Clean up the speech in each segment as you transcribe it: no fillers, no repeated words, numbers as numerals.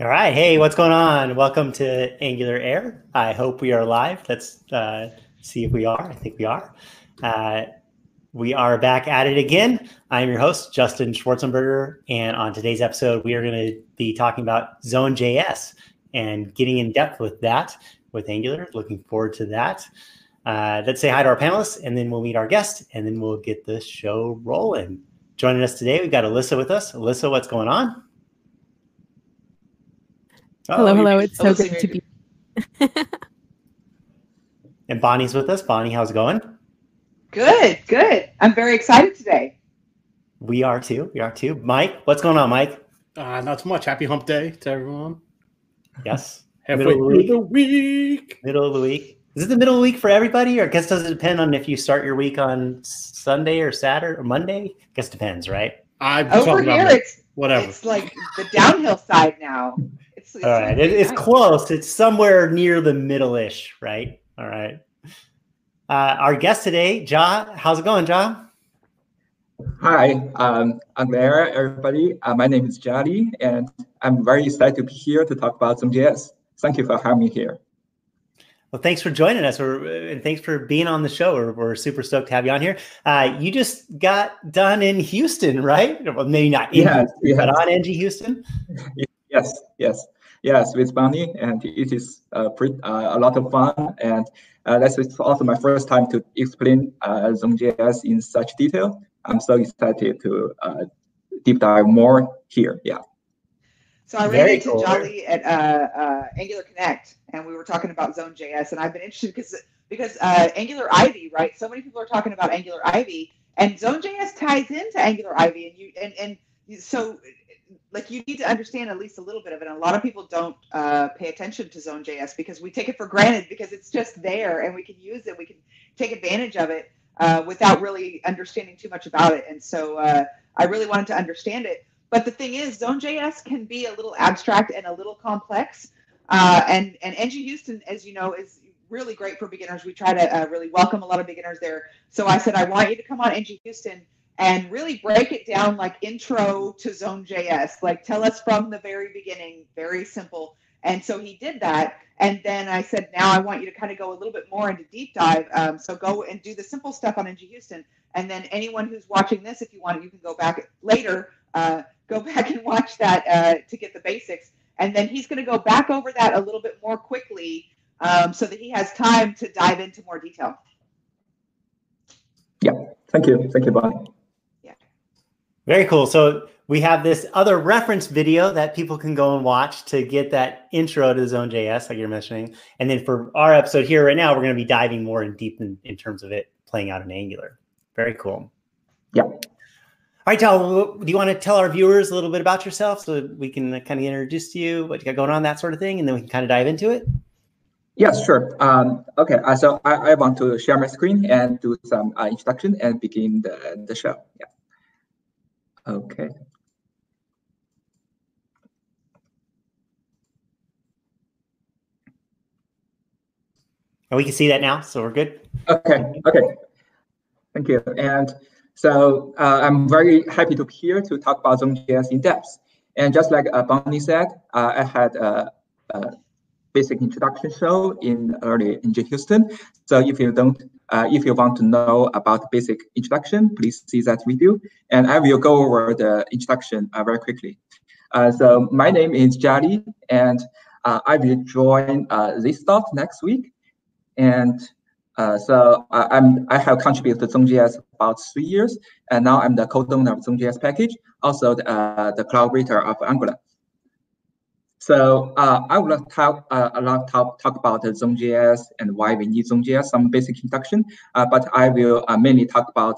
All right. Hey, what's going on? Welcome to Angular Air. I hope we are live. Let's see if we are. I think we are. We are back at it again. I'm your host, Justin Schwarzenberger. And on today's episode, we are going to be talking about Zone.js and getting in depth with that with Angular. Looking forward to that. Let's say hi to our panelists, and then we'll meet our guest, and then we'll get the show rolling. Joining us today, we've got Alyssa with us. Alyssa, what's going on? Hello, hello. It's so good to be here. And Bonnie's with us. Bonnie, how's it going? Good, good. I'm very excited today. We are too. We are too. Mike, what's going on, Mike? Not too much. Happy hump day to everyone. Yes. Halfway through the week. Middle of the week. Is it the middle of the week for everybody? Or I guess does it depend on if you start your week on Sunday or Saturday or Monday? I guess it depends, right? I'm over here. It's like the downhill side now. It's all right. It's nice. Close. It's somewhere near the middle-ish, right? All right. Our guest today, Jia. How's it going, Jia? Hi, I'm there, everybody. My name is Jia Li, and I'm very excited to be here to talk about Zone.js. Thank you for having me here. Well, thanks for joining us, and thanks for being on the show. We're super stoked to have you on here. You just got done in Houston, right? Well, maybe not in Houston, but on NG Houston. Yes, with Bonnie, and it is a lot of fun, and that's also my first time to explain Zone.js in such detail. I'm so excited to deep dive more here. Yeah. So I ran into Jia Li at Angular Connect, and we were talking about Zone.js, and I've been interested because Angular Ivy, right? So many people are talking about Angular Ivy, and Zone.js ties into Angular Ivy, and so. Like, you need to understand at least a little bit of it. And a lot of people don't pay attention to Zone.js because we take it for granted because it's just there and we can use it. We can take advantage of it without really understanding too much about it. And so I really wanted to understand it. But the thing is, Zone.js can be a little abstract and a little complex. And NG Houston, as you know, is really great for beginners. We try to really welcome a lot of beginners there. So I said, I want you to come on NG Houston and really break it down, like intro to Zone.js, like tell us from the very beginning, very simple. And so he did that. And then I said, now I want you to kind of go a little bit more into deep dive. So go and do the simple stuff on NG Houston. And then anyone who's watching this, if you want, you can go back later, go back and watch that to get the basics. And then he's gonna go back over that a little bit more quickly so that he has time to dive into more detail. Yeah, thank you. Thank you, Bonnie. Very cool. So we have this other reference video that people can go and watch to get that intro to Zone.js, like you're mentioning. And then for our episode here right now, we're going to be diving more in deep in terms of it playing out in Angular. Very cool. Yeah. All right, Tal, do you want to tell our viewers a little bit about yourself so we can kind of introduce you, what you got going on, that sort of thing, and then we can kind of dive into it? Yes, sure. Okay, so I want to share my screen and do some introduction and begin the show. Yeah. Okay. And we can see that now, so we're good. Okay. Thank you. And so I'm very happy to be here to talk about Zone.js in depth. And just like Bonnie said, I had a basic introduction show in early in Houston. So if you want to know about basic introduction, please see that video. And I will go over the introduction very quickly. So my name is Jia Li, and I will join this talk next week. And so I have contributed to Zone.js about 3 years, and now I'm the co-owner of Zone.js package, also the collaborator of Angular. So I would like to talk about Zone.js and why we need Zone.js, some basic introduction, but I will mainly talk about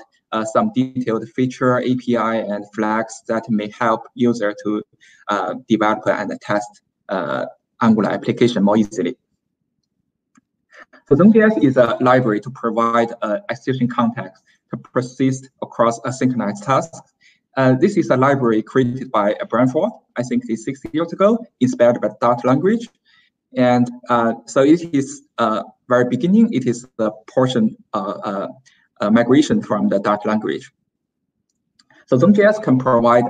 some detailed feature, API, and flags that may help user to develop and test Angular application more easily. So Zone.js is a library to provide execution context to persist across asynchronous tasks. This is a library created by Branford, I think it's 6 years ago, inspired by Dart language. And so it is very beginning, it is the portion migration from the Dart language. So Zone.js can provide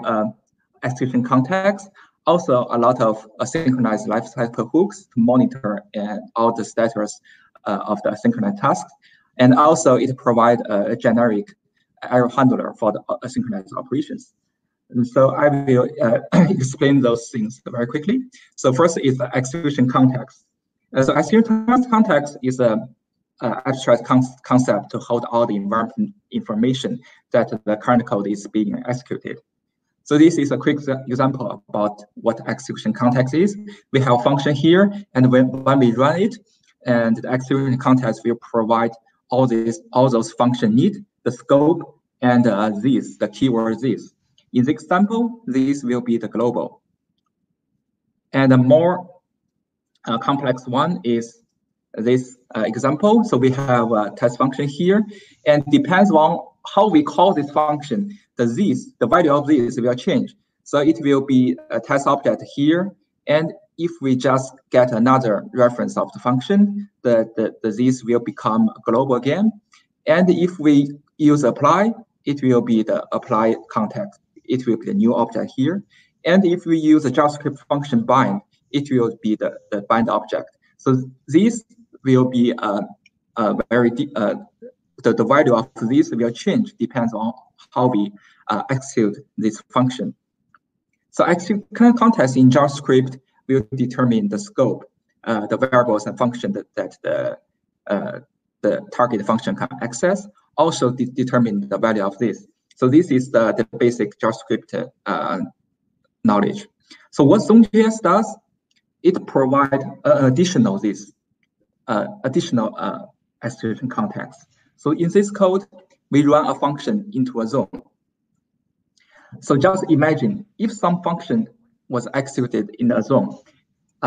execution context, Also, a lot of asynchronous lifecycle hooks to monitor all the status of the asynchronous tasks. And also, it provides a generic error handler for the asynchronous operations. And so I will explain those things very quickly. So first is the execution context. So execution context is an abstract concept to hold all the environment information that the current code is being executed. So this is a quick example about what execution context is. We have a function here, and when we run it, and the execution context will provide all those function need, the scope, and this, the keyword this. In the example, this will be the global. And a more complex one is this example. So we have a test function here, and depends on how we call this function, the value of this will change. So it will be a test object here, and if we just get another reference of the function, this will become global again. And if we use apply, it will be the apply context. It will be a new object here. And if we use a JavaScript function bind, it will be the bind object. So this will be the value of this will change, depends on how we execute this function. So execution context in JavaScript will determine the scope, the variables and function that the target function can access, also determine the value of this. So this is the basic JavaScript knowledge. So what Zone.js does, it provides additional execution context. So in this code, we run a function into a zone. So just imagine if some function was executed in a zone,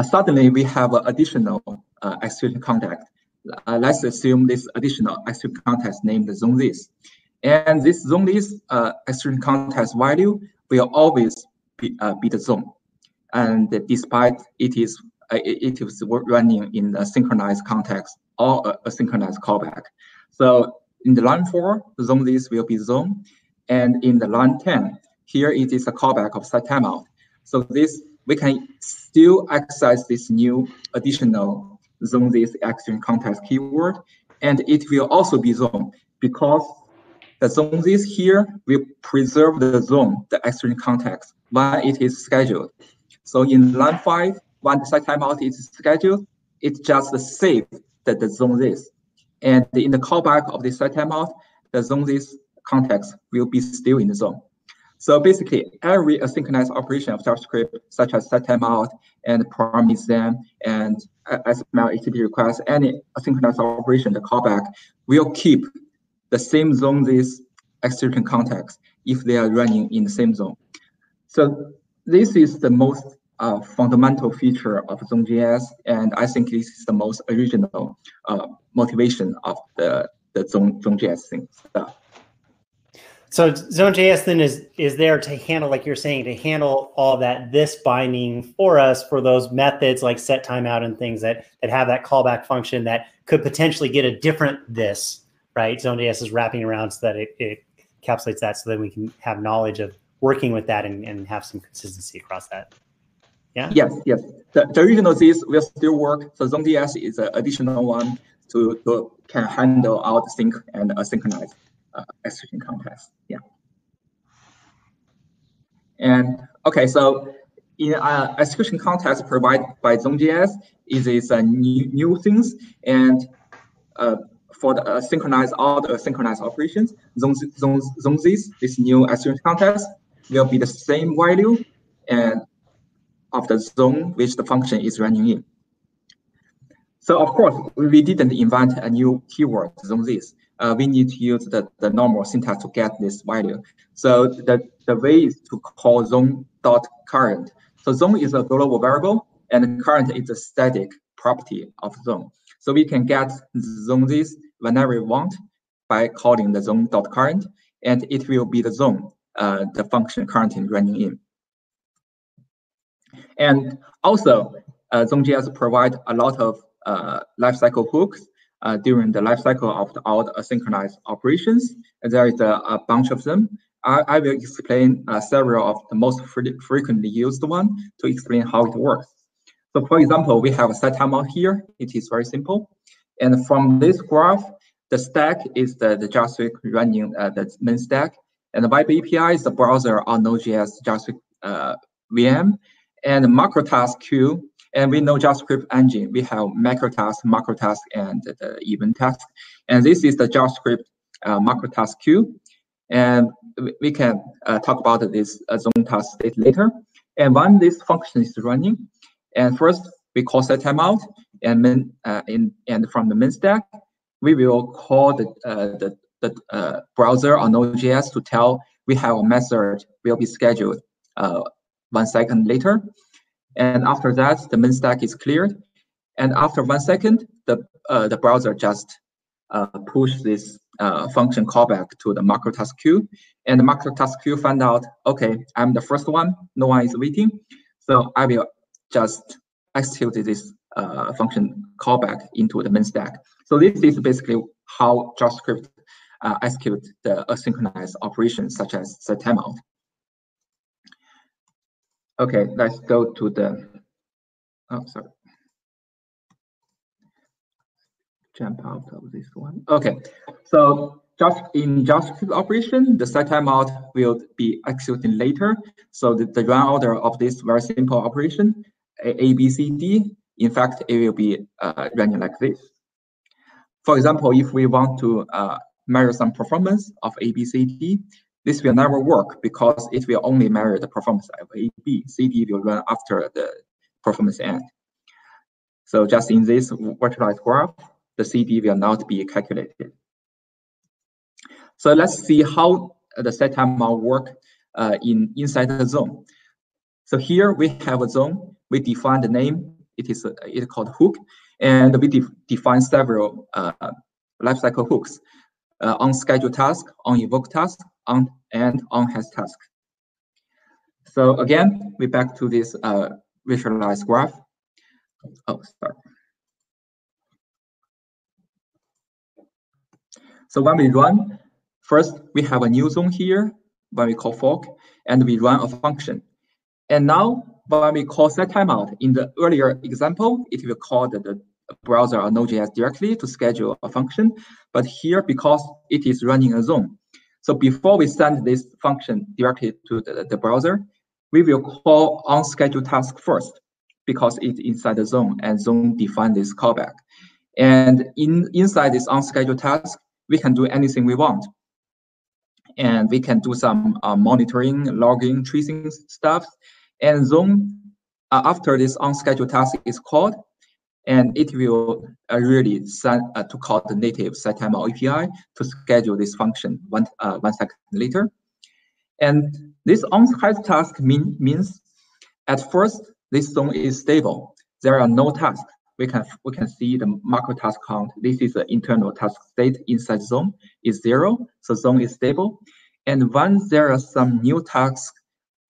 suddenly we have an additional execution context. Let's assume this additional execution context named zone this. And this zone this execution context value will always be the zone. And despite it is running in a synchronized context or a synchronized callback. So in the line 4, zone this will be zone, and in the line 10, here it is a callback of set timeout. So this, we can still access this new additional zone this execution context keyword, and it will also be zone because the zone this here will preserve the zone, the execution context when it is scheduled. So in line 5, when the set timeout is scheduled, it just saves the zone this. And in the callback of the set timeout, the zone this context will be still in the zone. So basically, every asynchronous operation of JavaScript, such as set timeout and param exam and SML HTTP request, any asynchronous operation, the callback, will keep the same zone this execution context if they are running in the same zone. So this is the most fundamental feature of Zone.js, and I think this is the most original motivation of the Zone.js thing stuff. So Zone.js then is there to handle, like you're saying, to handle all that this binding for us for those methods like set timeout and things that have that callback function that could potentially get a different this, right? Zone.js is wrapping around so that it encapsulates that, so that we can have knowledge of working with that and have some consistency across that. Yeah. Yes. The original this will still work. So Zone.js is an additional one to can handle out sync and asynchronous execution context. Yeah. And okay, so in execution context provided by Zone.js, it is a new things, and for the synchronized all the synchronized operations, this new execution context will be the same value and of the zone which the function is running in. So of course, we didn't invent a new keyword, zone this. We need to use the normal syntax to get this value. So the way is to call zone.current. So zone is a global variable, and current is a static property of zone. So we can get zone this whenever we want by calling the zone.current, and it will be the zone, the function currently running in. And also, Zone.js provides a lot of lifecycle hooks during the lifecycle of all the asynchronous operations. And there is a bunch of them. I will explain several of the most frequently used one to explain how it works. So for example, we have a set timeout here. It is very simple. And from this graph, the stack is the JavaScript running the main stack. And the web API is the browser on Node.js JavaScript VM. And the macro task queue. And we know JavaScript engine. We have macro task, and the event task. And this is the JavaScript macro task queue. And we can talk about this zone task state later. And when this function is running, and first we call set timeout, and from the main stack, we will call the browser on Node.js to tell we have a method will be scheduled 1 second later. And after that, the main stack is cleared. And after 1 second, the browser just push this function callback to the macro task queue. And the macro task queue find out, okay, I'm the first one, no one is waiting. So I will just execute this function callback into the main stack. So this is basically how JavaScript execute the asynchronous operations such as set timeout. Okay, let's go to the, oh, sorry. Jump out of this one. Okay, so just in JavaScript operation, the set timeout will be executed later. So the run order of this very simple operation, A, B, C, D, in fact, it will be running like this. For example, if we want to measure some performance of A, B, C, D, this will never work because it will only measure the performance of A, B. C, D will run after the performance end. So just in this virtualized graph, the CD will not be calculated. So let's see how the set timeout work inside the zone. So here we have a zone. We define the name. It is called hook, and we define several lifecycle hooks: on schedule task, on evoke task, and on has task. So again, we back to this visualized graph. Oh, sorry. So when we run, first we have a new zone here when we call fork, and we run a function. And now when we call set timeout, in the earlier example, it will call the browser or Node.js directly to schedule a function. But here, because it is running a zone, so before we send this function directly to the browser, we will call on schedule task first because it's inside the zone, and zone defines this callback. And inside this on schedule task, we can do anything we want, and we can do some monitoring, logging, tracing stuff. And zone, after this on schedule task is called, and it will really send to call the native set timeout API to schedule this function 1 second later. And this on schedule task means at first this zone is stable. There are no tasks. We can see the macro task count. This is the internal task state inside zone is 0, so zone is stable. And once there are some new tasks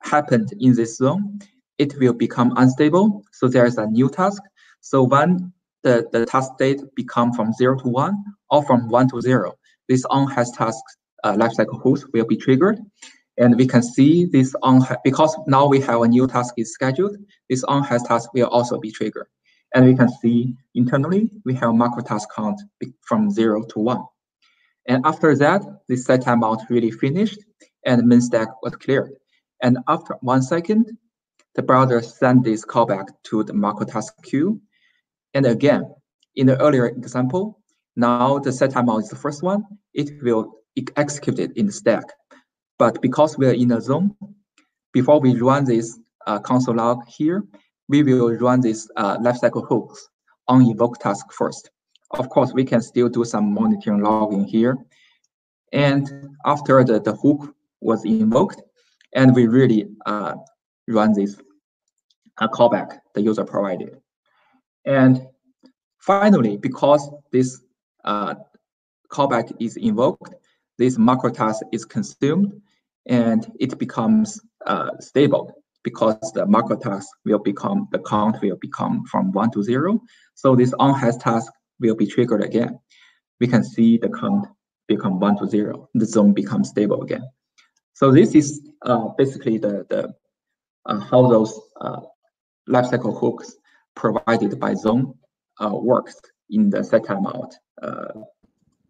happened in this zone, it will become unstable. So there is a new task. So when the task state become from 0 to 1 or from 1 to 0, this on has task lifecycle host will be triggered. And we can see this on, because now we have a new task is scheduled, this on has task will also be triggered. And we can see internally, we have macro task count from 0 to 1. And after that, the set timeout really finished and the main stack was cleared. And after 1 second, the browser sent this callback to the macro task queue. And again, in the earlier example, now the set timeout is the first one, it will execute it in the stack. But because we are in a zone, before we run this console log here, we will run this lifecycle hooks on evoke task first. Of course, we can still do some monitoring logging here. And after the hook was invoked, and we really run this callback the user provided. And finally, because this callback is invoked, this macro task is consumed, and it becomes stable, because the macro task will become, the count will become from 1 to 0. So this on has task will be triggered again. We can see the count become 1 to 0. The zone becomes stable again. So this is basically the how those lifecycle hooks provided by Zone works in the set timeout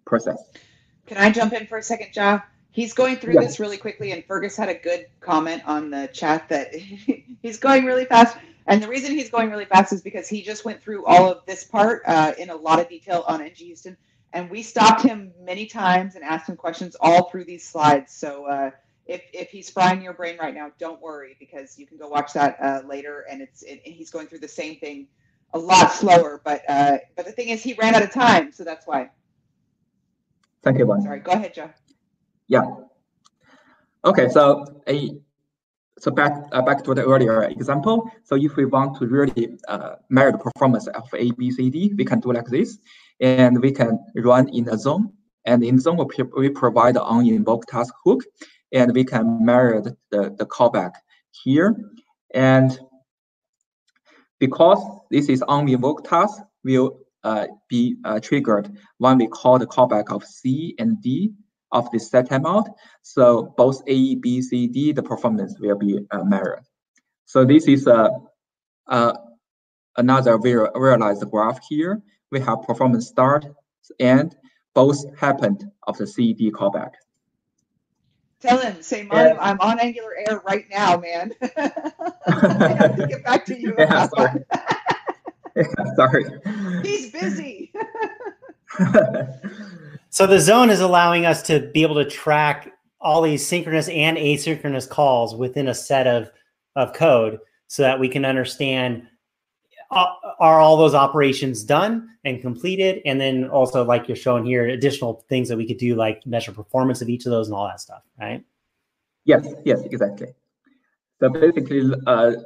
process. Can I jump in for a second, Jia? He's going through this really quickly, and Fergus had a good comment on the chat that he's going really fast. And the reason he's going really fast is because he just went through all of this part in a lot of detail on NG Houston. And we stopped him many times and asked him questions all through these slides. So if he's frying your brain right now, don't worry, because you can go watch that later. And he's going through the same thing a lot slower. But the thing is, he ran out of time, so that's why. Thank you, Brian. Sorry, go ahead, Jia. Yeah. Okay. So back to the earlier example. So if we want to really measure the performance of A, B, C, D, we can do like this, and we can run in a Zone. And in Zone, we provide on invoke task hook, and we can measure the callback here. And because this is on invoke task, will be triggered when we call the callback of C and D of this set timeout. So both A, B, C, D, the performance will be measured. So this is another realized graph here. We have performance start and both happened of the C, D callback. Tell him, say, Mario, I'm on Angular Air right now, man. I have to get back to you. Yeah, sorry. Yeah, sorry. He's busy. So the Zone is allowing us to be able to track all these synchronous and asynchronous calls within a set of code so that we can understand, are all those operations done and completed? And then also, like you're showing here, additional things that we could do, like measure performance of each of those and all that stuff, right? Yes, yes, exactly. So basically,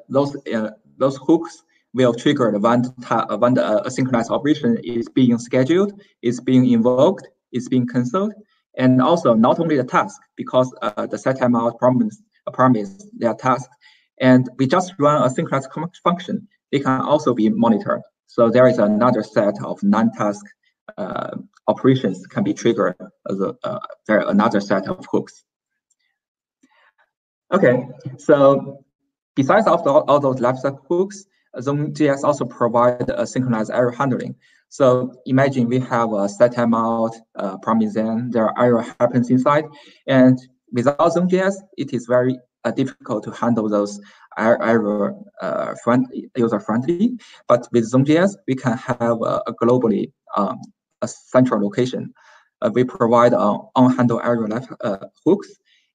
those hooks will trigger when the asynchronous operation is being scheduled, is being invoked, is being canceled, and also not only the task, because the set timeout promise their task, and we just run a synchronous function. They can also be monitored. So there is another set of non-task operations can be triggered as a, there are another set of hooks. Okay, so besides all those lifecycle hooks, Zone.js also provides a synchronized error handling. So imagine we have a set timeout promise, and there are error happens inside. And without Zone.js, it is very difficult to handle those error user friendly. But with Zone.js, we can have a globally a central location. We provide on-handle error hooks,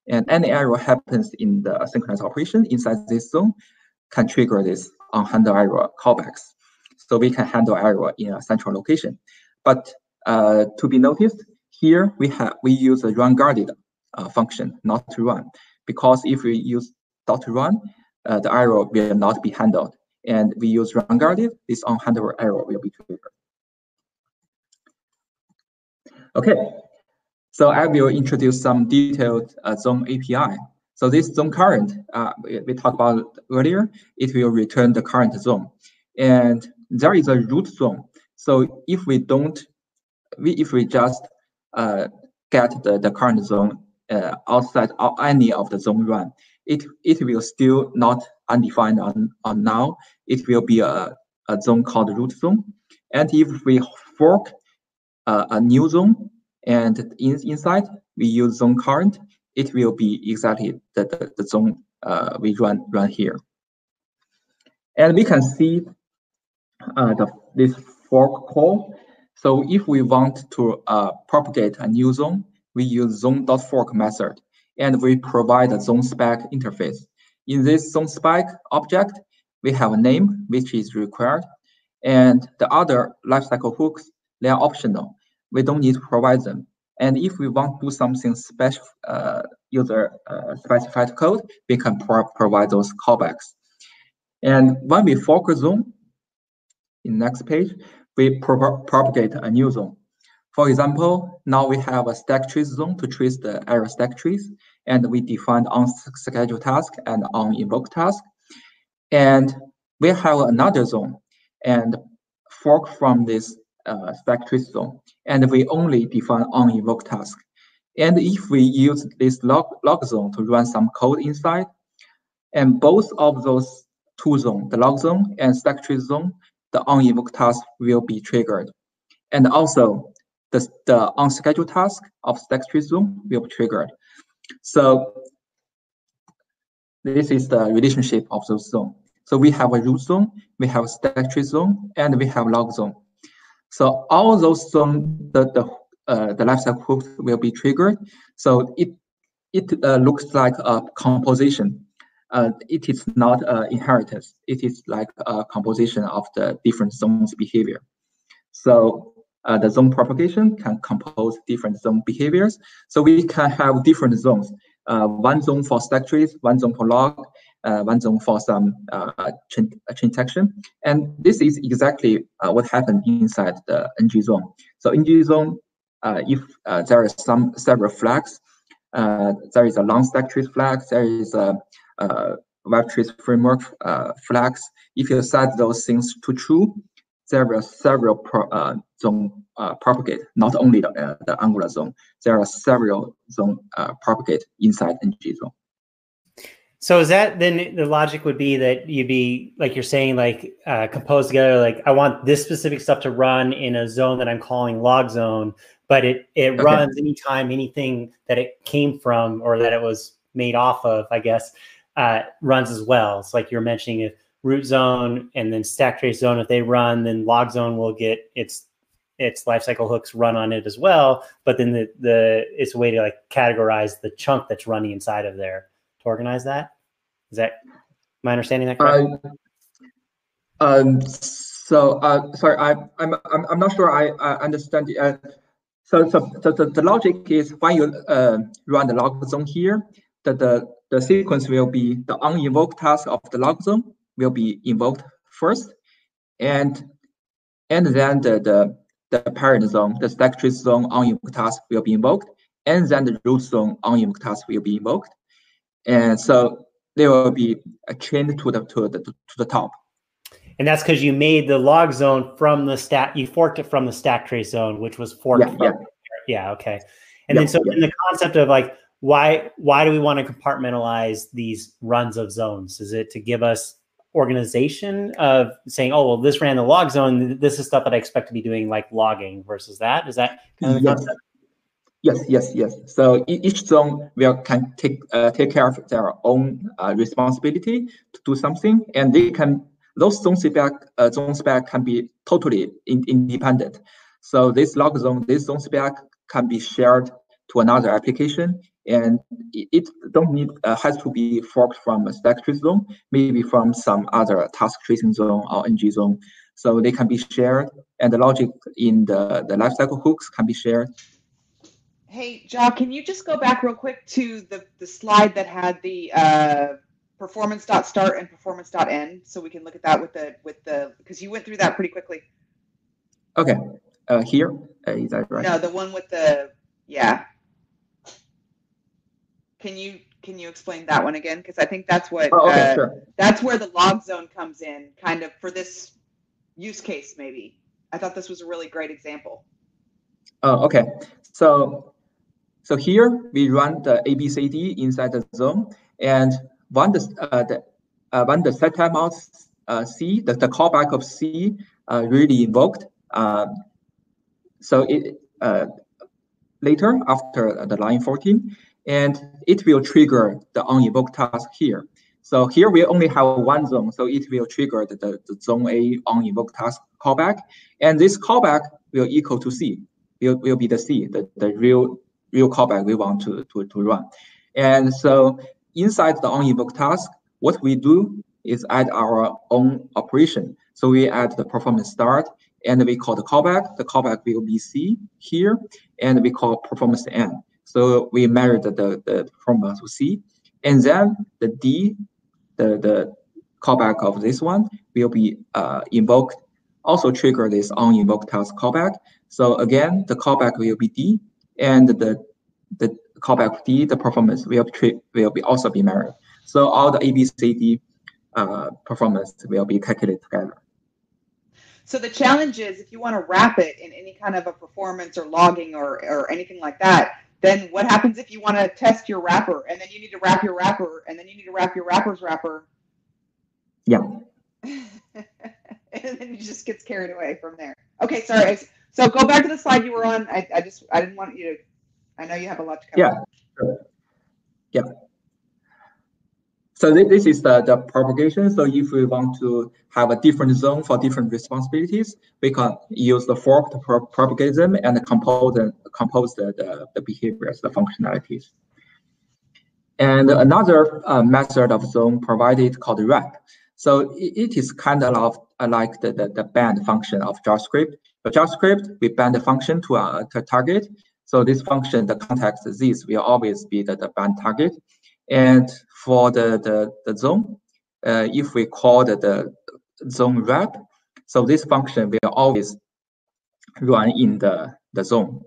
and any error happens in the synchronized operation inside this zone can trigger this on-handle error callbacks. So we can handle error in a central location. But to be noticed, here we use a run guarded function, not to run, because if we use dot run, the error will not be handled. And we use run guarded, this on handle error will be triggered. Okay, so I will introduce some detailed Zone API. So this Zone current we talked about earlier, it will return the current zone. And there is a root zone. So if we just get the current zone outside of any of the zone run, it will still not undefined on now. It will be a zone called root zone. And if we fork a new zone and inside we use zone current, it will be exactly the zone we run here. And we can see this fork call. So if we want to propagate a new zone, we use zone.fork method, and we provide a zone spec interface. In this zone spec object, we have a name, which is required, and the other lifecycle hooks, they are optional. We don't need to provide them. And if we want to do something special, user-specified code, we can provide those callbacks. And when we fork a zone, in next page, we propagate a new zone. For example, now we have a stack trace zone to trace the error stack trace, and we defined on schedule task and on invoke task. And we have another zone and fork from this stack trace zone, and we only define on invoke task. And if we use this log zone to run some code inside, and both of those two zones, the log zone and stack trace zone, the on-evoke task will be triggered. And also, the on-schedule task of stack trace zone will be triggered. So this is the relationship of those zones. So we have a root zone, we have a stack trace zone, and we have log zone. So all those zones, the lifecycle hooks will be triggered. So it looks like a composition. It is not inheritance. It is like a composition of the different zones behavior. So the zone propagation can compose different zone behaviors. So we can have different zones. One zone for stack trace, one zone for log, one zone for some chain detection. And this is exactly what happened inside the NG zone. So NG zone, if there are several flags, there is a long stack trace flag, there is a web trace framework flags. If you set those things to true, there are several zone propagate, not only the Angular zone. There are several zone propagate inside NG zone. So is that then the logic would be that you'd be, like you're saying, like composed together, like I want this specific stuff to run in a zone that I'm calling log zone, but it runs anytime anything that it came from or that it was made off of, I guess, runs as well. It's like you're mentioning if root zone and then stack trace zone, if they run, then log zone will get its lifecycle hooks run on it as well. But then it's a way to like categorize the chunk that's running inside of there to organize that. Is that my understanding that correct? Sorry, I'm not sure I understand it. So the logic is when you run the log zone here, that the sequence will be the on-invoked task of the log zone will be invoked first, and then the parent zone, the stack trace zone on-invoked task will be invoked, and then the root zone on-invoked task will be invoked, and so they will be chained to the top. And that's because you made the log zone from the stack, you forked it from the stack trace zone, which was forked. Yeah, okay. And then so in the concept of like, why do we want to compartmentalize these runs of zones? Is it to give us organization of saying, oh, well, this ran the log zone. This is stuff that I expect to be doing, like logging versus that. Is that kind of the concept? Yes. So each zone will can take care of their own responsibility to do something, and they can those zone spec can be totally independent. So this log zone, this zone spec can be shared to another application. And it don't need has to be forked from a stack trace zone, maybe from some other task tracing zone or NG zone. So they can be shared, and the logic in the lifecycle hooks can be shared. Hey, Jia, can you just go back real quick to the slide that had the performance.start and performance.end, so we can look at that with the because you went through that pretty quickly. Okay, here is that right? No, the one with the yeah. Can you explain that one again? Because I think that's what sure. That's where the log zone comes in, kind of for this use case. Maybe I thought this was a really great example. Oh, okay. So here we run the ABCD inside the zone, and when the set timeout C, the callback of C really invoked. So later after the line 14. And it will trigger the on-evoke task here. So here we only have one zone, so it will trigger the zone A on-evoke task callback. And this callback will equal to C, will be the C, the real callback we want to run. And so inside the on-evoke task, what we do is add our own operation. So we add the performance start, and we call the callback. The callback will be C here, and we call performance end. So we married the performance to C, and then the D, the callback of this one will be invoked, also trigger this on invoke task callback. So again, the callback will be D, and the callback D, the performance will also be married. So all the ABCD performance will be calculated together. So the challenge is if you want to wrap it in any kind of a performance or logging or anything like that, Then what happens if you want to test your wrapper, and then you need to wrap your wrapper, and then you need to wrap your wrapper's wrapper? Yeah. And then it just gets carried away from there. Okay, sorry. So go back to the slide you were on. I didn't want you to. I know you have a lot to cover. Yeah. Sure. Yeah. So this is the propagation. So if we want to have a different zone for different responsibilities, we can use the fork to propagate them and compose the behaviors, the functionalities. And another method of zone provided called wrap. So it is kind of like the band function of JavaScript. For JavaScript, we band the function to a target. So this function, the context this will always be the band target. And for the zone, if we call the zone wrap, so this function will always run in the zone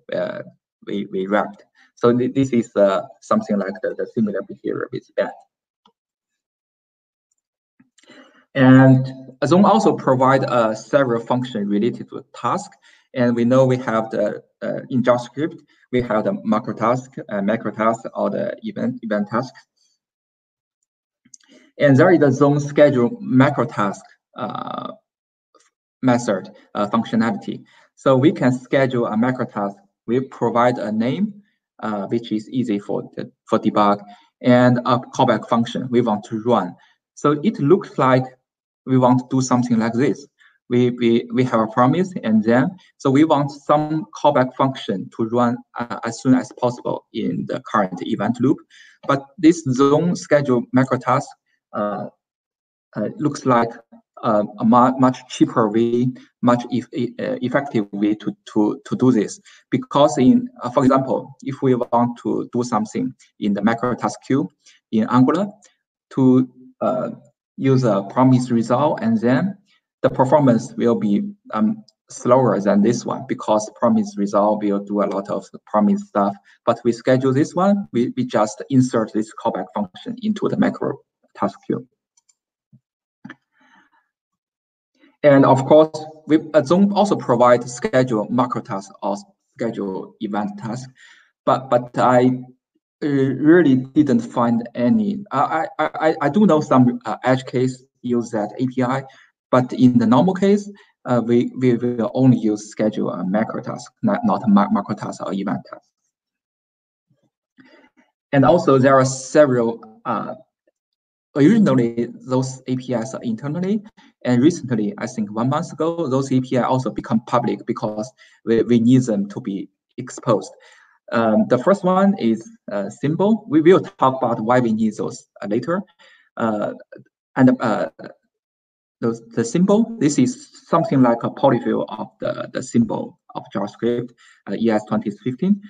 we wrapped. So this is something like the similar behavior with that. And zone also provide several functions related to task. And we know we have the in JavaScript we have the macro task, macro task, or the event task. And there is the zone schedule macro task method functionality. So we can schedule a macro task. We provide a name, which is easy for debug, and a callback function we want to run. So it looks like we want to do something like this. We have a promise, and then so we want some callback function to run as soon as possible in the current event loop. But this zone schedule macro task looks like a much cheaper way, much effective way to do this. Because in, for example, if we want to do something in the macro task queue in Angular, to use a promise result, and then the performance will be slower than this one, because promise result will do a lot of promise stuff. But we schedule this one, we just insert this callback function into the macro task queue. And of course, we Zone also provides schedule macro task or schedule event task, but I really didn't find any. I do know some edge case use that API, but in the normal case, we will only use schedule and macro task, not macro task or event task. And also, there are several. Originally, those APIs are internally, and recently, I think 1 month ago, those API also become public because we need them to be exposed. The first one is symbol. We will talk about why we need those later. The symbol, this is something like a polyfill of the symbol of JavaScript, ES 2015.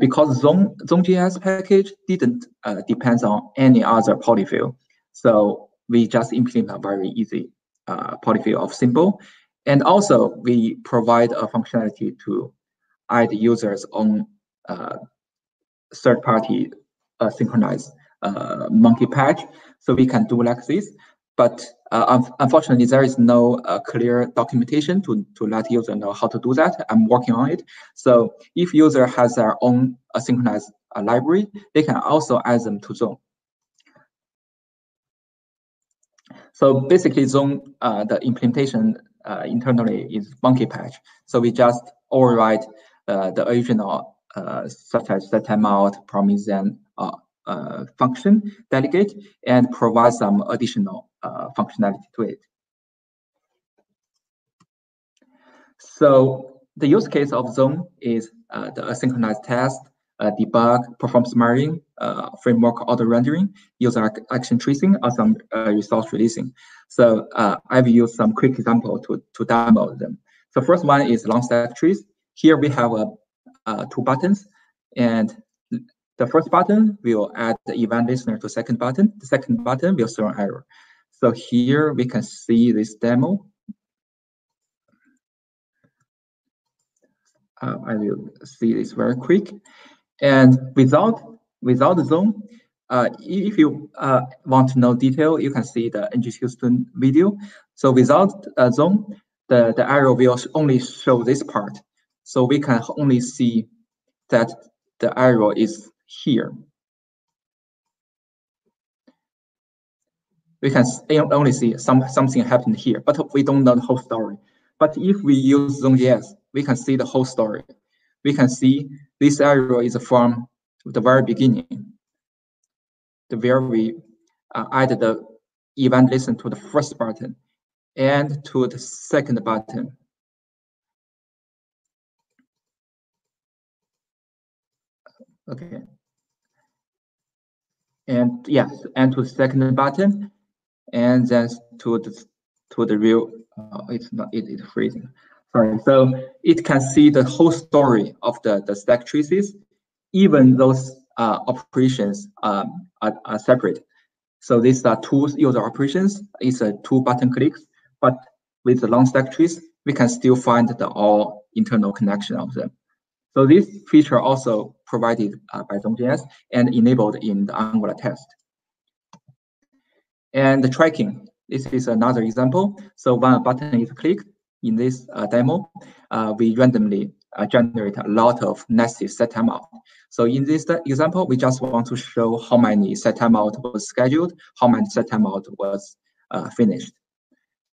Because Zone.js package didn't depend on any other polyfill. So we just implement a very easy polyfill of symbol. And also we provide a functionality to add users on third-party synchronized monkey patch. So we can do like this, but unfortunately there is no clear documentation to let user know how to do that. I'm working on it. So if user has their own synchronized library, they can also add them to Zone. So basically Zone, the implementation internally is monkey patch. So we just override the original such as the timeout, promise, and function delegate, and provide some additional functionality to it. So the use case of Zone is the asynchronous test, debug, perform smearing, framework auto rendering, user action tracing, or some resource releasing. So I've used some quick example to demo them. So first one is long stack trees. Here we have two buttons, and the first button will add the event listener to second button. The second button will throw an error. So here we can see this demo. I will see this very quick. And without Zone, if you want to know detail, you can see the NG Houston video. So without Zone, the arrow will only show this part. So we can only see that the arrow is here. We can only see something happened here, but we don't know the whole story. But if we use Zone.js, we can see the whole story. We can see this arrow is from the very beginning, where we added the event listener to the first button and to the second button. Okay. And yes, and to the second button, and then to the real. It's not. It's freezing. Sorry. So it can see the whole story of the stack traces, even those operations are separate. So these are two user operations. It's a two button clicks, but with the long stack trace, we can still find the all internal connection of them. So this feature also provided by Zone.js and enabled in the Angular test. And the tracking, this is another example. So when a button is clicked in this demo, we randomly generate a lot of nested set timeout. So in this example, we just want to show how many set timeout was scheduled, how many set timeout was finished.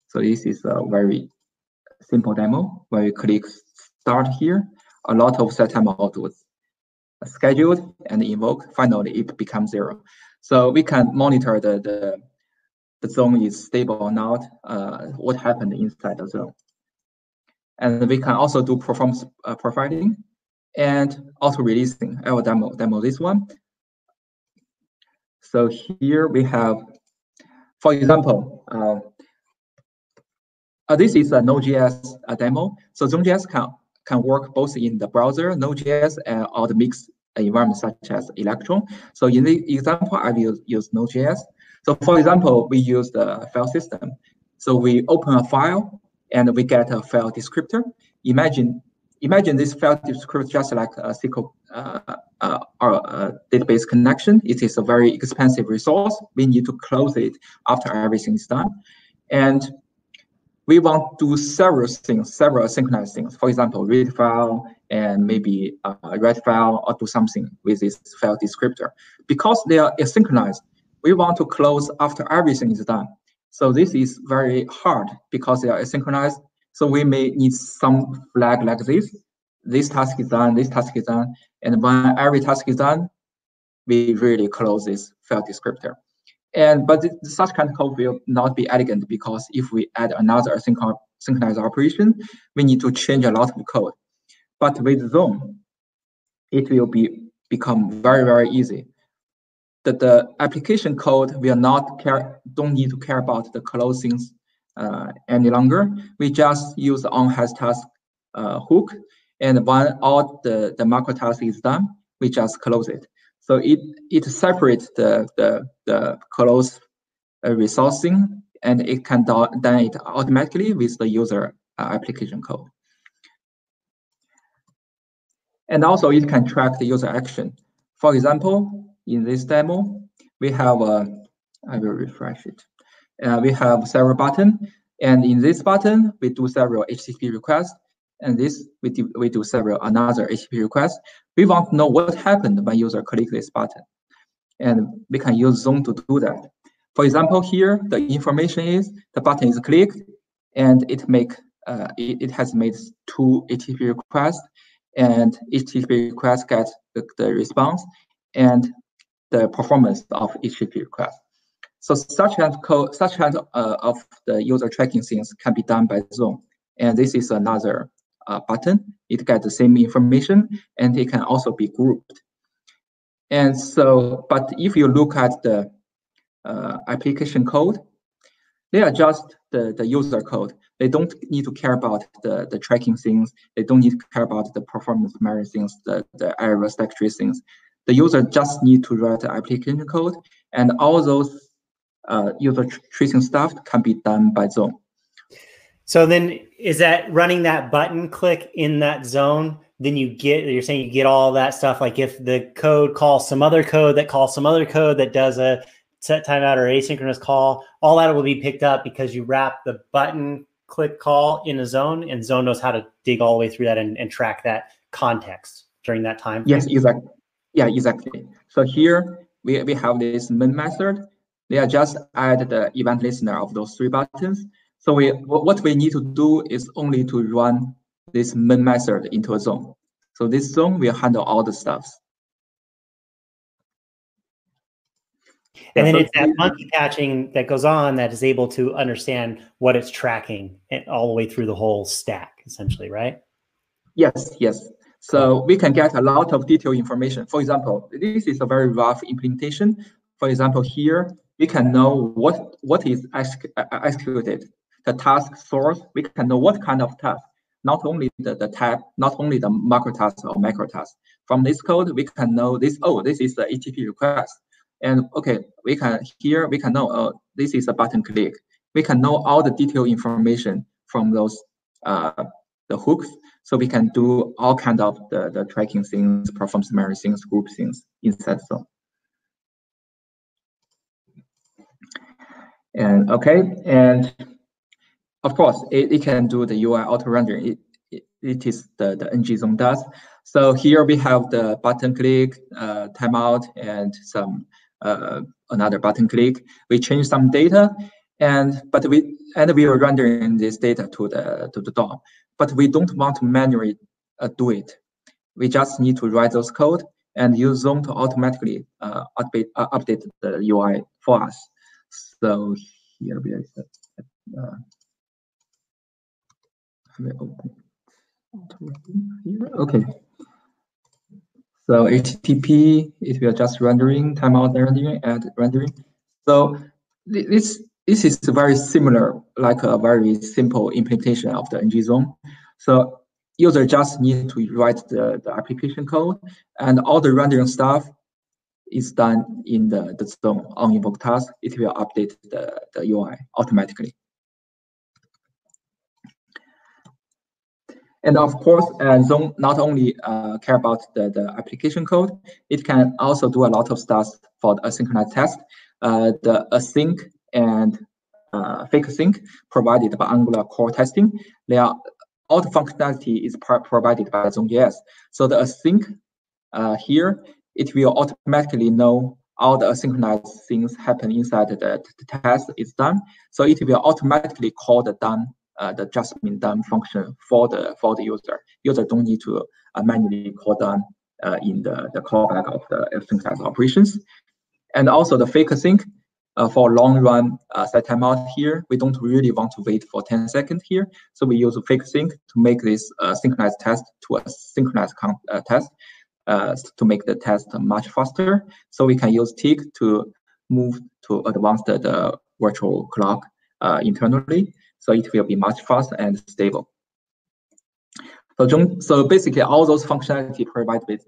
So this is a very simple demo where you click start here. A lot of set timeout was scheduled and invoked. Finally, it becomes zero. So we can monitor the zone is stable or not, what happened inside the zone. And we can also do performance profiling and auto-releasing. I will demo this one. So here we have, for example, this is a Node.js demo. So Zone.js can work both in the browser, Node.js, or the mixed environment such as Electron. So in the example, I will use Node.js. So for example, we use the file system. So we open a file and we get a file descriptor. Imagine this file descriptor just like a SQL or a database connection. It is a very expensive resource. We need to close it after everything is done. And we want to do several things, several synchronized things. For example, read file and maybe write file or do something with this file descriptor. Because they are asynchronized, we want to close after everything is done. So this is very hard because they are asynchronized. So we may need some flag like this. This task is done, this task is done. And when every task is done, we really close this file descriptor. But such kind of code will not be elegant because if we add another synchronized operation, we need to change a lot of code. But with Zone, it will become very, very easy. That the application code will don't need to care about the closing any longer. We just use the onHasTask hook, and when all the macro task is done, we just close it. So it separates the close resourcing, and it can done it automatically with the user application code. And also it can track the user action. For example, in this demo, we have I will refresh it. We have several buttons, and in this button we do several HTTP requests, and this we do several another HTTP requests. We want to know what happened when user click this button, and we can use Zone to do that. For example, here the information is the button is clicked, and it has made two HTTP requests, and HTTP request gets the response and the performance of HTTP request. So such kind of the user tracking things can be done by Zone, and this is another button. It gets the same information, and it can also be grouped. And so, but if you look at the application code, they are just the user code. They don't need to care about the tracking things. They don't need to care about the performance measure things, the error stack trace things. The user just need to write the application code, and all those user tracing stuff can be done by Zone. So then is that running that button click in that zone, then you're saying you get all that stuff. Like if the code calls some other code that calls some other code that does a set timeout or asynchronous call, all that will be picked up because you wrap the button click call in a zone, and Zone knows how to dig all the way through that and track that context. during that time? Yes, exactly. Yeah, exactly. So here we have this main method. They are just add the event listener of those three buttons. So what we need to do is only to run this main method into a zone. So this zone will handle all the stuff. And then it's that monkey patching that goes on that is able to understand what it's tracking and all the way through the whole stack, essentially, right? Yes, yes. So we can get a lot of detailed information. For example, this is a very rough implementation. For example, here we can know what is executed, the task source. We can know what kind of task, not only the type, not only the macro task or micro task. From this code, we can know this. Oh, this is the HTTP request. And okay, we can here we can know this is a button click. We can know all the detailed information from those the hooks, so we can do all kind of the tracking things, perform summary things, group things inside zone. And okay, and of course it can do the UI auto rendering. It is the NG zone does. So here we have the button click, timeout, and some. Another button click. We change some data, but we are rendering this data to the DOM. But we don't want to manually do it. We just need to write those code and use Zone to automatically update the UI for us. So here we are. Okay. So HTTP, it will just rendering, timeout rendering, and rendering. So this is very similar, like a very simple implementation of the NG zone. So user just need to write the application code, and all the rendering stuff is done in the zone on invoke task. It will update the UI automatically. And of course, Zone not only care about the application code, it can also do a lot of stuff for the asynchronous test. The async and fake sync provided by Angular core testing. They are, all the functionality is provided by Zone.js. So the async here, it will automatically know all the asynchronous things happen inside the test is done. So it will automatically call the done. The Jasmine done function for the user. User don't need to manually call done in the callback of the asynchronous operations. And also the fake sync for long run set timeout here. We don't really want to wait for 10 seconds here, so we use a fake sync to make this synchronized test to a synchronized test to make the test much faster. So we can use tick to move to advance the virtual clock internally. So it will be much faster and stable. So basically, all those functionality provided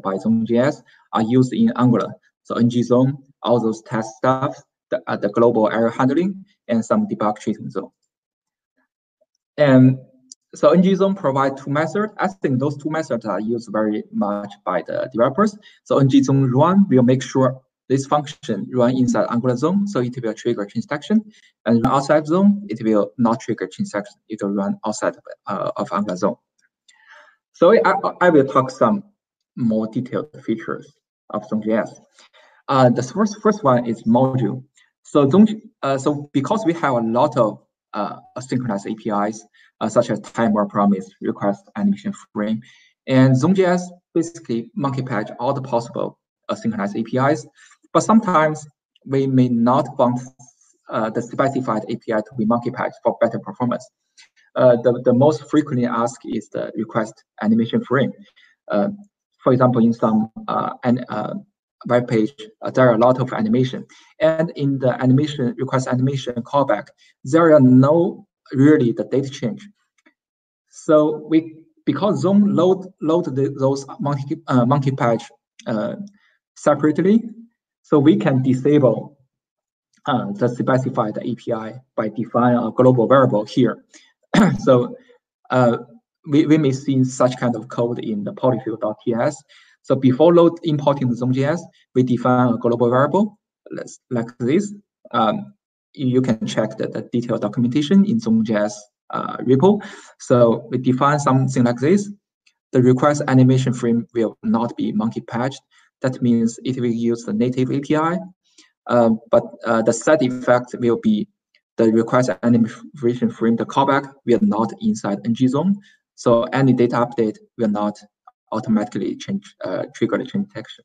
by Zone.js are used in Angular. So NG zone, all those test stuff, the global error handling, and some debug treatment zone. And so NG zone provides two methods. I think those two methods are used very much by the developers. So NG zone run will make sure this function run inside Angular zone, so it will trigger transaction, and outside zone, it will not trigger transaction. It will run outside of Angular zone. So I will talk some more detailed features of Zone.js. The first one is module. So so because we have a lot of asynchronous APIs such as timer, promise, request, animation frame, and Zone.js basically monkey patch all the possible asynchronous APIs. But sometimes we may not want the specified API to be monkey patched for better performance. The most frequently asked is the request animation frame. For example, in some web page, there are a lot of animation. And in the animation request animation callback, there are no really the data change. So because Zone load those monkey patch separately, so we can disable the specified API by defining a global variable here. So we may see such kind of code in the polyfill.ts. So before importing the Zone.js, we define a global variable like this. You can check the detailed documentation in Zone.js repo. So we define something like this. The request animation frame will not be monkey patched. That means it will use the native API, but the side effect will be the request animation frame, the callback, will not inside NG zone. So any data update will not automatically change, trigger the change detection.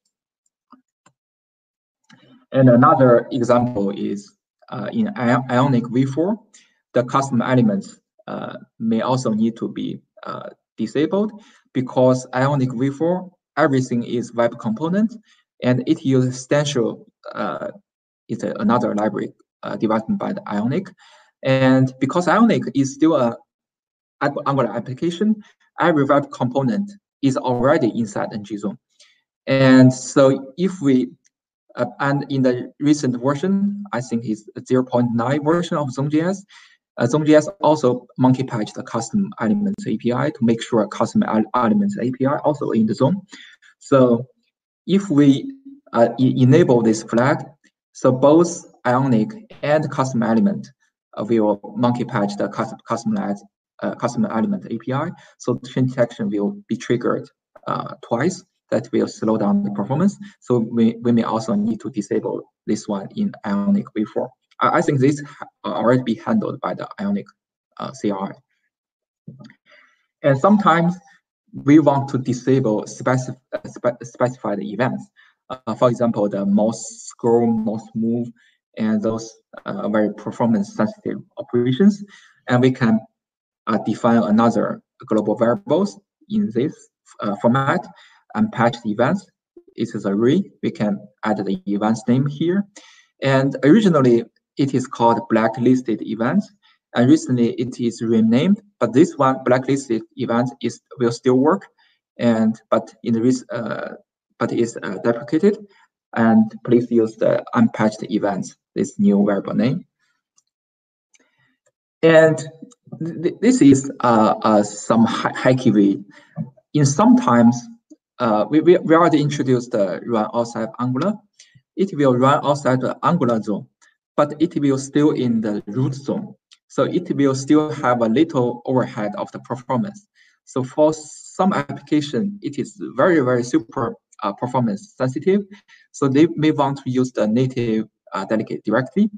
And another example is in Ionic v4, the custom elements may also need to be disabled, because Ionic v4, everything is web component, and it uses Stencil, it's another library developed by the Ionic. And because Ionic is still a Angular application, every web component is already inside NG zone. And so if we, and in the recent version, I think it's 0.9 version of Zone.js, Zone.js also monkey patched the custom elements API to make sure custom elements API also in the zone. So if we enable this flag, so both Ionic and custom element will monkey patch the custom element API. So the change detection will be triggered twice. That will slow down the performance. So we may also need to disable this one in Ionic v4. I think this already be handled by the Ionic CLI. And sometimes we want to disable specified events. For example, the mouse scroll, mouse move, and those very performance sensitive operations. And we can define another global variables in this format and patch the events. It is array. We can add the events name here. And originally, it is called blacklisted events, and recently it is renamed. But this one, blacklisted events, will still work, but is deprecated. And please use the unpatched events, this new variable name. And this is some hacky way. In sometimes we already introduced the run outside Angular. It will run outside the Angular zone, but it will still in the root zone. So it will still have a little overhead of the performance. So for some application, it is very, very super performance sensitive. So they may want to use the native delegate directly.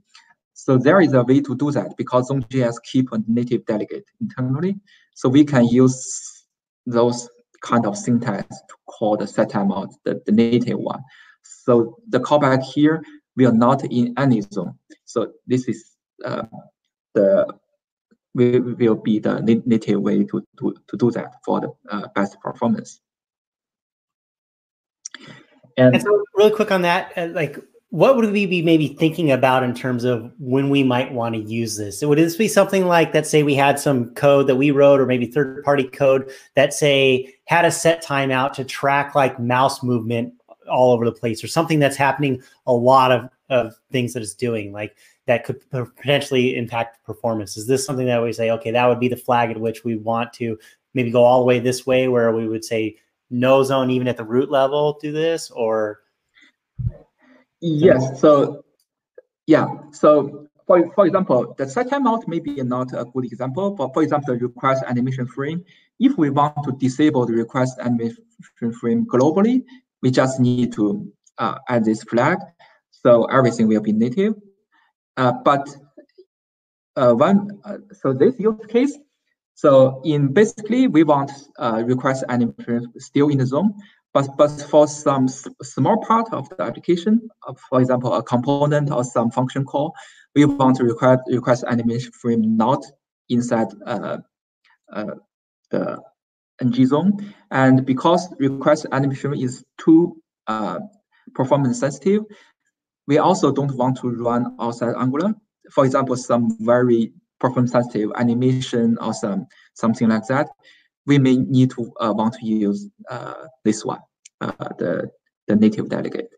So there is a way to do that, because Zone.js keep a native delegate internally. So we can use those kind of syntax to call the set timeout, the native one. So the callback here, we are not in any zone. So this is will be the native way to do that for the best performance. And so really quick on that, like what would we be maybe thinking about in terms of when we might want to use this? Would this be something like, let's say we had some code that we wrote, or maybe third party code that say had a set timeout to track like mouse movement all over the place, or something that's happening a lot of things that it's doing, like that could potentially impact performance? Is this something that we say, okay, that would be the flag at which we want to maybe go all the way this way, where we would say no zone even at the root level do this? Or yes, so yeah, so for example, the set timeout may be not a good example, but for example, the request animation frame, if we want to disable the request animation frame globally, we just need to add this flag, so everything will be native. So this use case, so in basically we want request animation still in the zone, but for some small part of the application, for example, a component or some function call, we want to request animation frame not inside the NG zone. And because request animation is too performance sensitive, we also don't want to run outside Angular. For example, some very performance sensitive animation or something like that, we may need to want to use this one, the native delegate.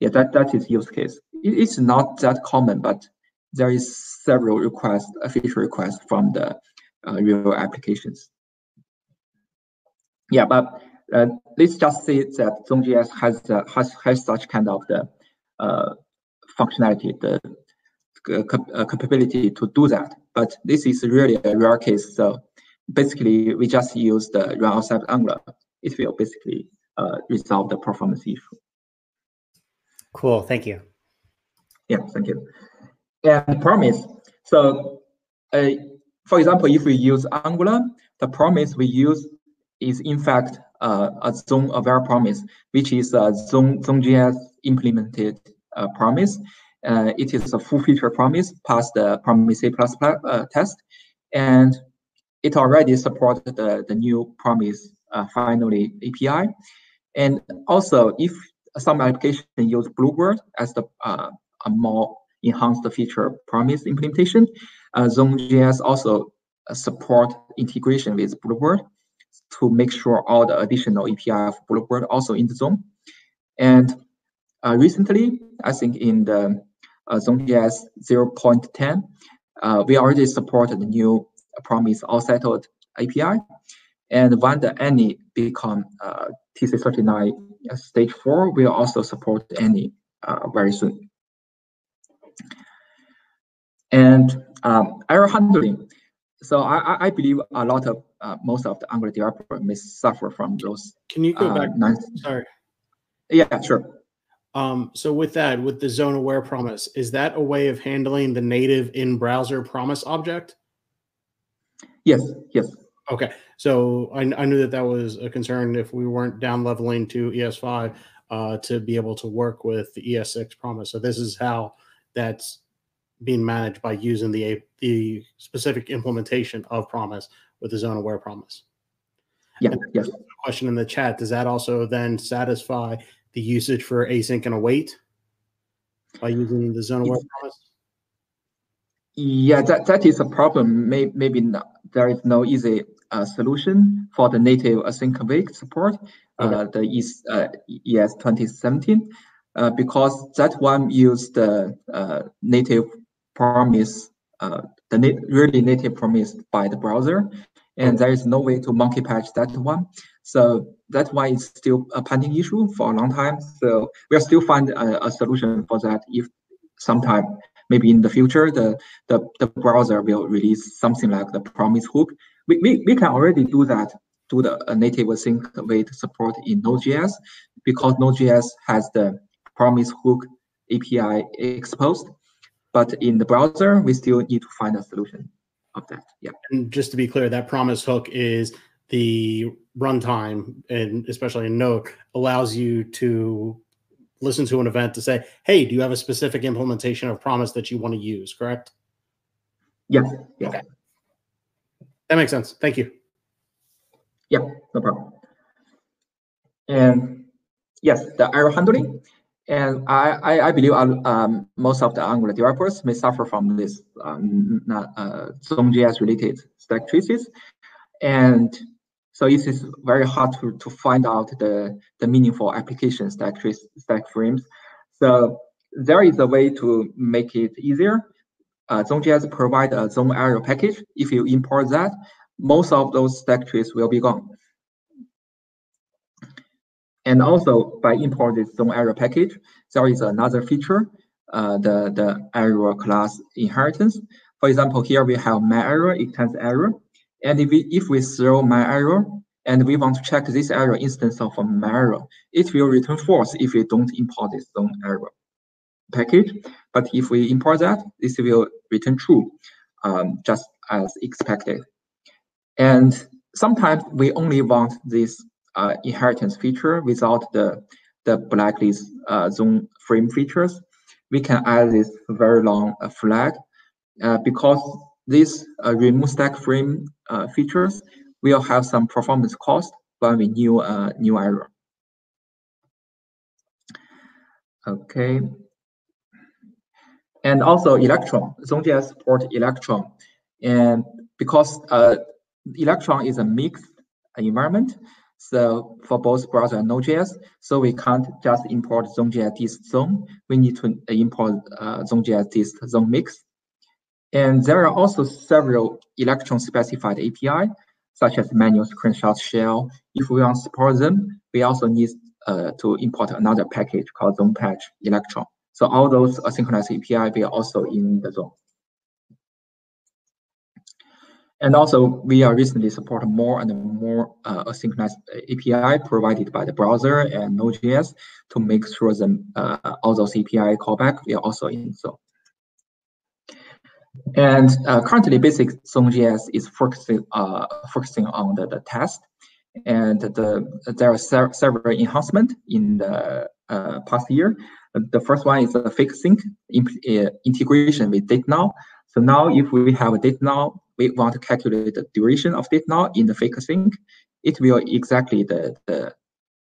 Yeah, that is use case. It's not that common, but there is several requests, feature requests from the real applications. Yeah, but let's just say that Zone.js has such kind of the functionality, the capability to do that. But this is really a rare case, so basically we just use the run outside Angular. It will basically resolve the performance issue. Cool, thank you. Yeah, thank you. And promise. So, for example, if we use Angular, the promise we use is in fact a zone aware promise, which is a Zone.js implemented promise. It is a full feature promise past the promise C++ test, and it already supports the new promise finally API. And also, if some application use Bluebird as the a more enhanced feature promise implementation, Zone.js also support integration with Bluebird to make sure all the additional API of Bluebird also in the zone. And recently, I think in the Zone.js 0.10, we already supported the new promise all settled API. And when the any become TC39 stage 4, we'll also support any very soon. And error handling. So I believe a lot of most of the Angular developer may suffer from those. Can you go back? Sorry. Yeah, sure. So with that, with the zone aware promise, is that a way of handling the native in browser promise object? Yes. Yes. Okay. So I knew that that was a concern if we weren't down leveling to ES5 to be able to work with the ES6 promise. So this is how that's being managed by using the specific implementation of promise with the zone aware promise. Yeah. Yes. Question in the chat: does that also then satisfy the usage for async and await by using the zone aware promise? Yeah, that is a problem. Maybe not. There is no easy solution for the native async await support. Okay. The ES 2017 because that one used the native promise, the really native promise by the browser, and there is no way to monkey patch that one. So that's why it's still a pending issue for a long time. So we'll still find a solution for that. If sometime, maybe in the future, the browser will release something like the promise hook. We can already do that, do the native async await support in Node.js, because Node.js has the promise hook API exposed. But in the browser, we still need to find a solution of that. Yeah. And just to be clear, that promise hook is the runtime, and especially in Node, allows you to listen to an event to say, hey, do you have a specific implementation of promise that you want to use, correct? Yeah. Yeah. Okay. That makes sense. Thank you. Yeah, no problem. And yes, the error handling. And I believe most of the Angular developers may suffer from this Zone.js related stack traces. And so it is very hard to find out the meaningful application stack trace, stack frames. So there is a way to make it easier. Zone.js provides a zone area package. If you import that, most of those stack traces will be gone. And also, by importing zone area package, there is another feature, the area class inheritance. For example, here we have my area, extends area, and if we throw my area and we want to check this area instance of my area, it will return false if we don't import this zone area package. But if we import that, this will return true, just as expected. And sometimes we only want this inheritance feature without the blacklist zone frame features. We can add this very long flag because this remove stack frame features will have some performance cost when we new error. Okay. And also Electron, Zone.js support Electron, and because Electron is a mixed environment. So for both browser and Node.js, so we can't just import Zone.js dist zone. We need to import Zone.js dist zone mix. And there are also several Electron specified API, such as manual screenshot shell. If we want to support them, we also need to import another package called zone patch Electron. So all those asynchronous API, we are also in the zone. And also, we are recently supporting more and more asynchronous API provided by the browser and Node.js to make sure that all those API callback we are also in Zone. And currently, basic Zone.js is focusing on the test, and there are several enhancements in the past year. The first one is a fake sync integration with DateNow. So now, if we have a DateNow, we want to calculate the duration of DateNow in the fake sync. It will exactly the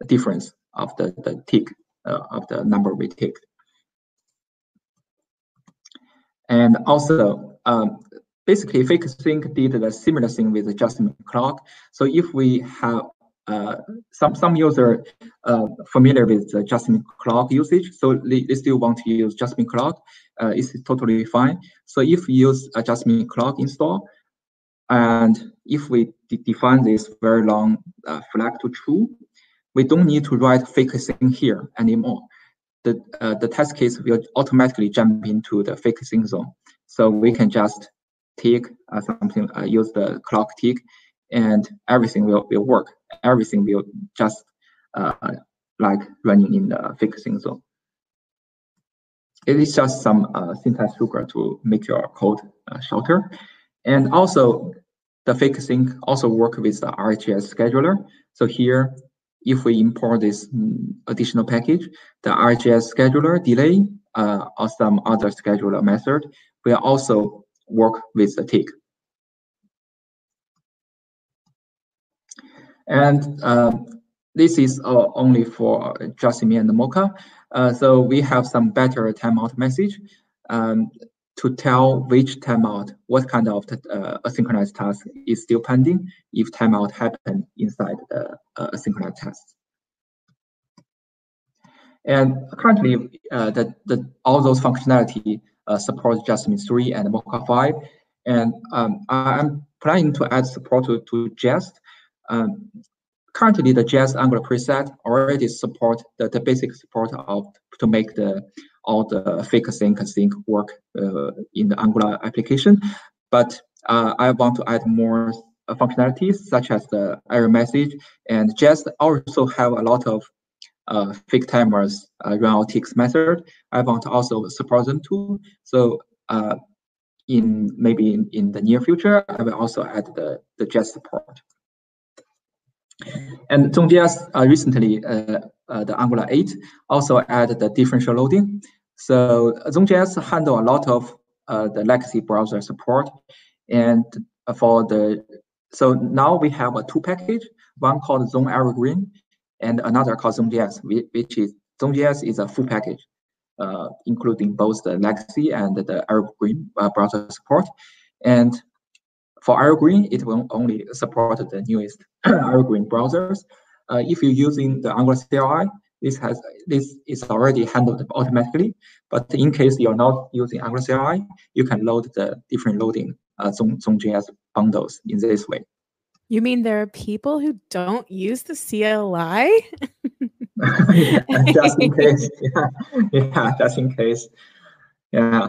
difference of the tick of the number we ticked. And also, basically, fake sync did the similar thing with the Jasmine clock. So if we have some user familiar with the Jasmine clock usage, so they still want to use Jasmine clock, it's totally fine. So if you use a Jasmine clock install, and if we define this very long flag to true, we don't need to write fake sync here anymore. The test case will automatically jump into the fake sync Zone. So we can just tick something, use the clock tick, and everything will work. Everything will just like running in the fake sync Zone. It is just some syntax sugar to make your code shorter. And also, the fake sync also work with the RHS scheduler. So here, if we import this additional package, the RHS scheduler delay or some other scheduler method will also work with the tick. And this is only for Jasmine and Mocha. So we have some better timeout message to tell which timeout, what kind of asynchronous task is still pending if timeout happened inside the asynchronous task. And currently, all those functionality support Jasmine 3 and Mocha 5. And I'm planning to add support to Jest. Currently, the Jest Angular preset already support the basic support to make all the fake sync work in the Angular application. But I want to add more functionalities such as the error message, and Jest also have a lot of fake timers run out ticks method. I want to also support them too. So maybe in the near future, I will also add the Jest support. And Zone.js recently, the Angular 8 also added the differential loading. So Zone.js handle a lot of the legacy browser support, and so now we have two packages, one called Zone Evergreen, and another called Zone.js, which is Zone.js is a full package, including both the legacy and the Evergreen browser support. And for Evergreen, it will only support the newest Evergreen browsers. If you're using the Angular CLI, this is already handled automatically. But in case you're not using Angular CLI, you can load the different loading Zone.js bundles in this way. You mean there are people who don't use the CLI? Yeah, just in case. Yeah. Yeah, just in case. Yeah.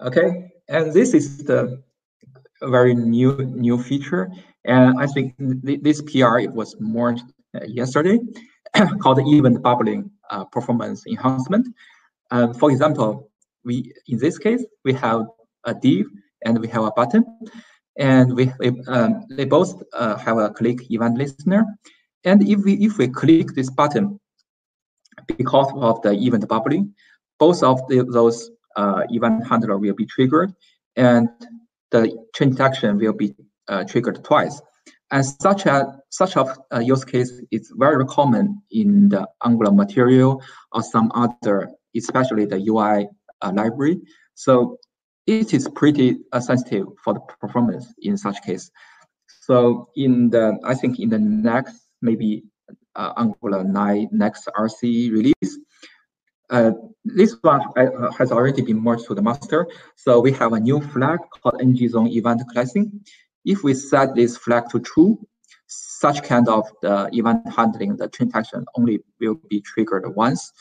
Okay. And this is the very new feature, and I think this PR it was more yesterday called event bubbling performance enhancement. For example, in this case we have a div and we have a button, and they both have a click event listener. And if we click this button, because of the event bubbling, both of those event handler will be triggered, and the transaction will be triggered twice. And such a use case is very common in the Angular Material or some other, especially the UI library. So it is pretty sensitive for the performance in such case. So I think in the next, maybe Angular 9 next RC release, this one has already been merged to the master. So we have a new flag called NG Zone event classing. If we set this flag to true, such kind of the event handling, the transaction only will be triggered once.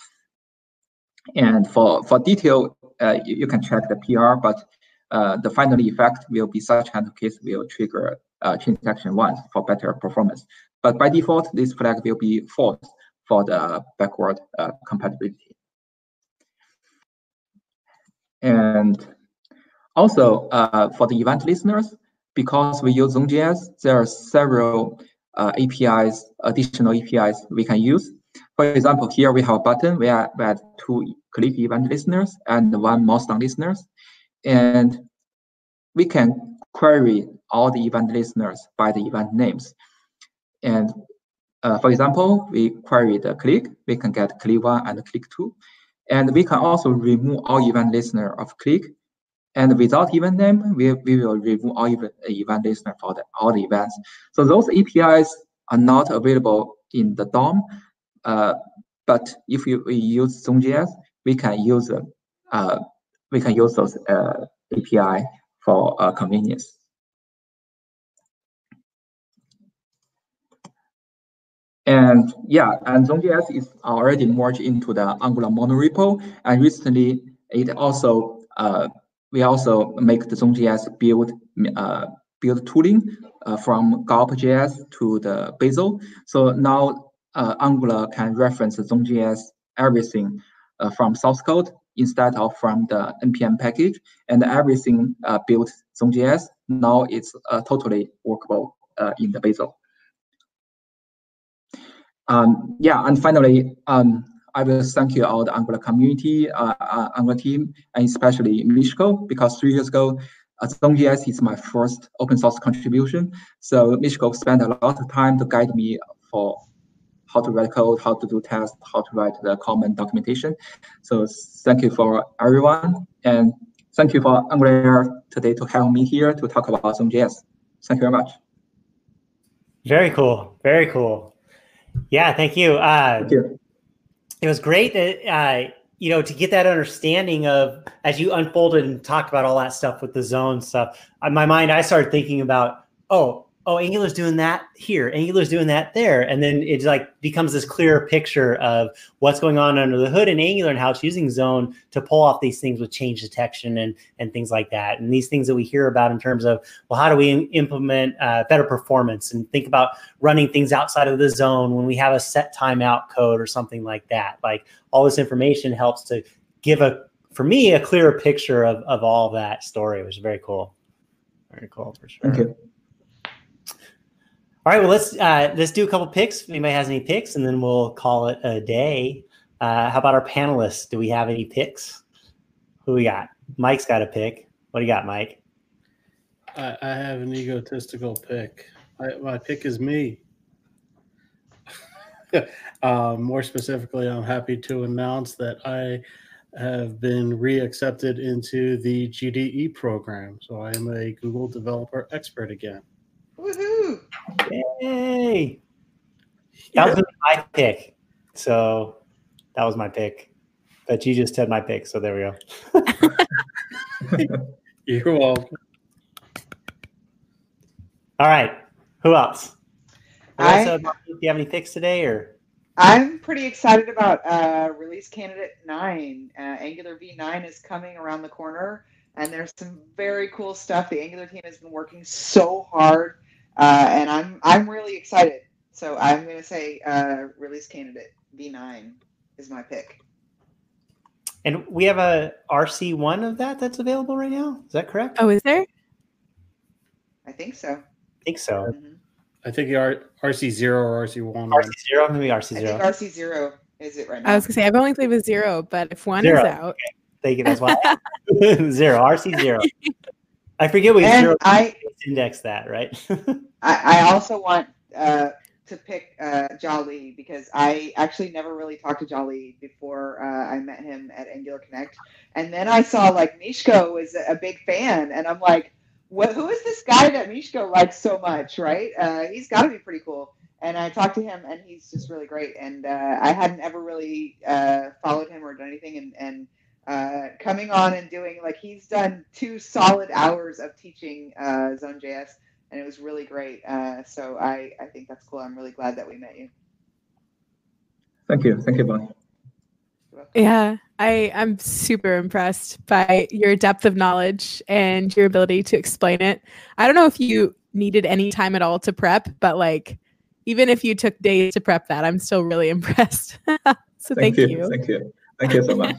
And for detail, you can check the PR, but the final effect will be such handle case will trigger change action once for better performance. But by default, this flag will be false for the backward compatibility. And also for the event listeners, because we use Zone.js, there are several APIs, additional APIs we can use. For example, here we have a button where we have two click event listeners and one milestone listeners. And we can query all the event listeners by the event names. And for example, we query the click, we can get click one and click two. And we can also remove all event listener of click. And without event name, we will remove all event listener for all the events. So those APIs are not available in the DOM. But if we use Zone.js, we can use them. We can use those API for convenience. And yeah, and Zone.js is already merged into the Angular monorepo. And recently, it also we also make the Zone.js build tooling from gulp.js to the Bazel. So now. Angular can reference Zone.js everything from source code instead of from the npm package, and everything built Zone.js now it's totally workable in the Bazel. Yeah, and finally, I will thank you all the Angular community, Angular team, and especially Miško, because 3 years ago, Zone.js is my first open source contribution. So Miško spent a lot of time to guide me for how to write code, how to do tests, how to write the common documentation. So thank you for everyone. And thank you for Angular Air today to have me here to talk about Zone.js. Thank you very much. Very cool, very cool. Yeah, thank you. Thank you. It was great that, you know, to get that understanding of, as you unfolded and talked about all that stuff with the zone stuff, in my mind, I started thinking about, oh, Angular's doing that here, Angular's doing that there. And then it's like becomes this clearer picture of what's going on under the hood in Angular and how it's using Zone to pull off these things with change detection and things like that. And these things that we hear about in terms of, well, how do we implement better performance and think about running things outside of the zone when we have a set timeout code or something like that. Like all this information helps to give a, for me, a clearer picture of all that story, which is very cool. Very cool for sure. Thank you. All right, well, let's do a couple picks. If anybody has any picks, and then we'll call it a day. How about our panelists? Do we have any picks? Who we got? Mike's got a pick. What do you got, Mike? I have an egotistical pick. My pick is me. More specifically, I'm happy to announce that I have been reaccepted into the GDE program. So I am a Google Developer Expert again. Woohoo! Yay! That was my pick. So that was my pick. But you just said my pick, so there we go. You're welcome. All right. Who else? Do you have any picks today? Or I'm pretty excited about release candidate 9. Angular v9 is coming around the corner, and there's some very cool stuff. The Angular team has been working so hard. And I'm really excited. So I'm going to say release candidate V9 is my pick. And we have a RC1 of that's available right now. Is that correct? Oh, is there? I think so. I think so. Mm-hmm. I think RC0 or RC1. RC0, maybe RC0. I think RC0 is it right now. I was going to say, I've only played with 0, but if 1 is out. Okay. Thank you. That's why. 0, RC0. I forget what zero index that, right? I also want to pick Jia Li, because I actually never really talked to Jia Li before I met him at Angular Connect. And then I saw like Miško was a big fan, and I'm like, well, who is this guy that Miško likes so much, right? He's got to be pretty cool. And I talked to him, and he's just really great. And I hadn't ever really followed him or done anything, and coming on and doing, like, he's done 2 solid hours of teaching Zone.js, and it was really great. So I think that's cool. I'm really glad that we met you. Thank you. Thank you, Bonnie. Yeah, I'm super impressed by your depth of knowledge and your ability to explain it. I don't know if you needed any time at all to prep, but like, even if you took days to prep that, I'm still really impressed. So thank you. Thank you. Thank you so much.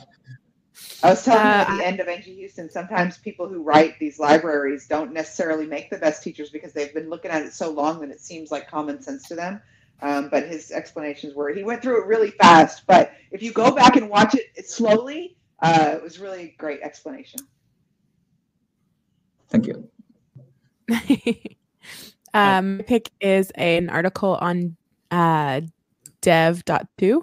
I was telling you at the end of NG Houston, sometimes people who write these libraries don't necessarily make the best teachers because they've been looking at it so long that it seems like common sense to them. But his explanations were, he went through it really fast, but if you go back and watch it slowly, it was really a great explanation. Thank you. My pick is an article on dev.2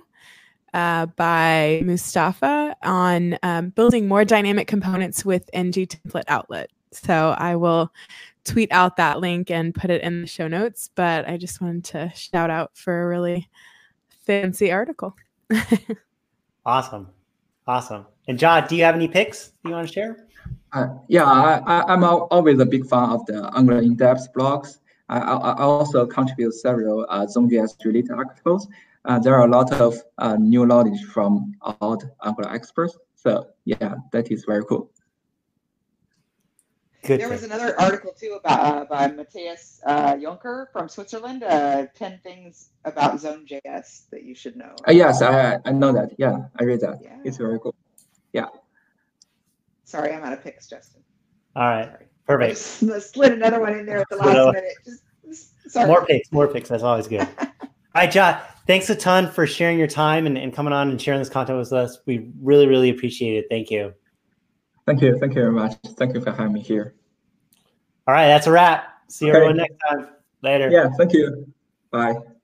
by Mustafa on building more dynamic components with NG template outlet. So I will tweet out that link and put it in the show notes, but I just wanted to shout out for a really fancy article. Awesome. Awesome. And Jia, do you have any picks you want to share? Yeah, I'm always a big fan of the Angular in-depth blogs. I also contribute several Zone.js related articles. There are a lot of new knowledge from all Angular experts. So yeah, that is very cool. Good. There was another article too about by Matthias Juncker from Switzerland, 10 things about Zone.js that you should know. Yes, I know that. Yeah, I read that. Yeah. It's very cool. Yeah. Sorry, I'm out of picks, Justin. All right. Sorry. Perfect. Just slid another one in there at the last minute. Just, sorry. More picks. That's always good. All right, Jia, thanks a ton for sharing your time and coming on and sharing this content with us. We really, really appreciate it. Thank you. Thank you. Thank you very much. Thank you for having me here. All right. That's a wrap. See everyone next time. Later. Yeah. Thank you. Bye.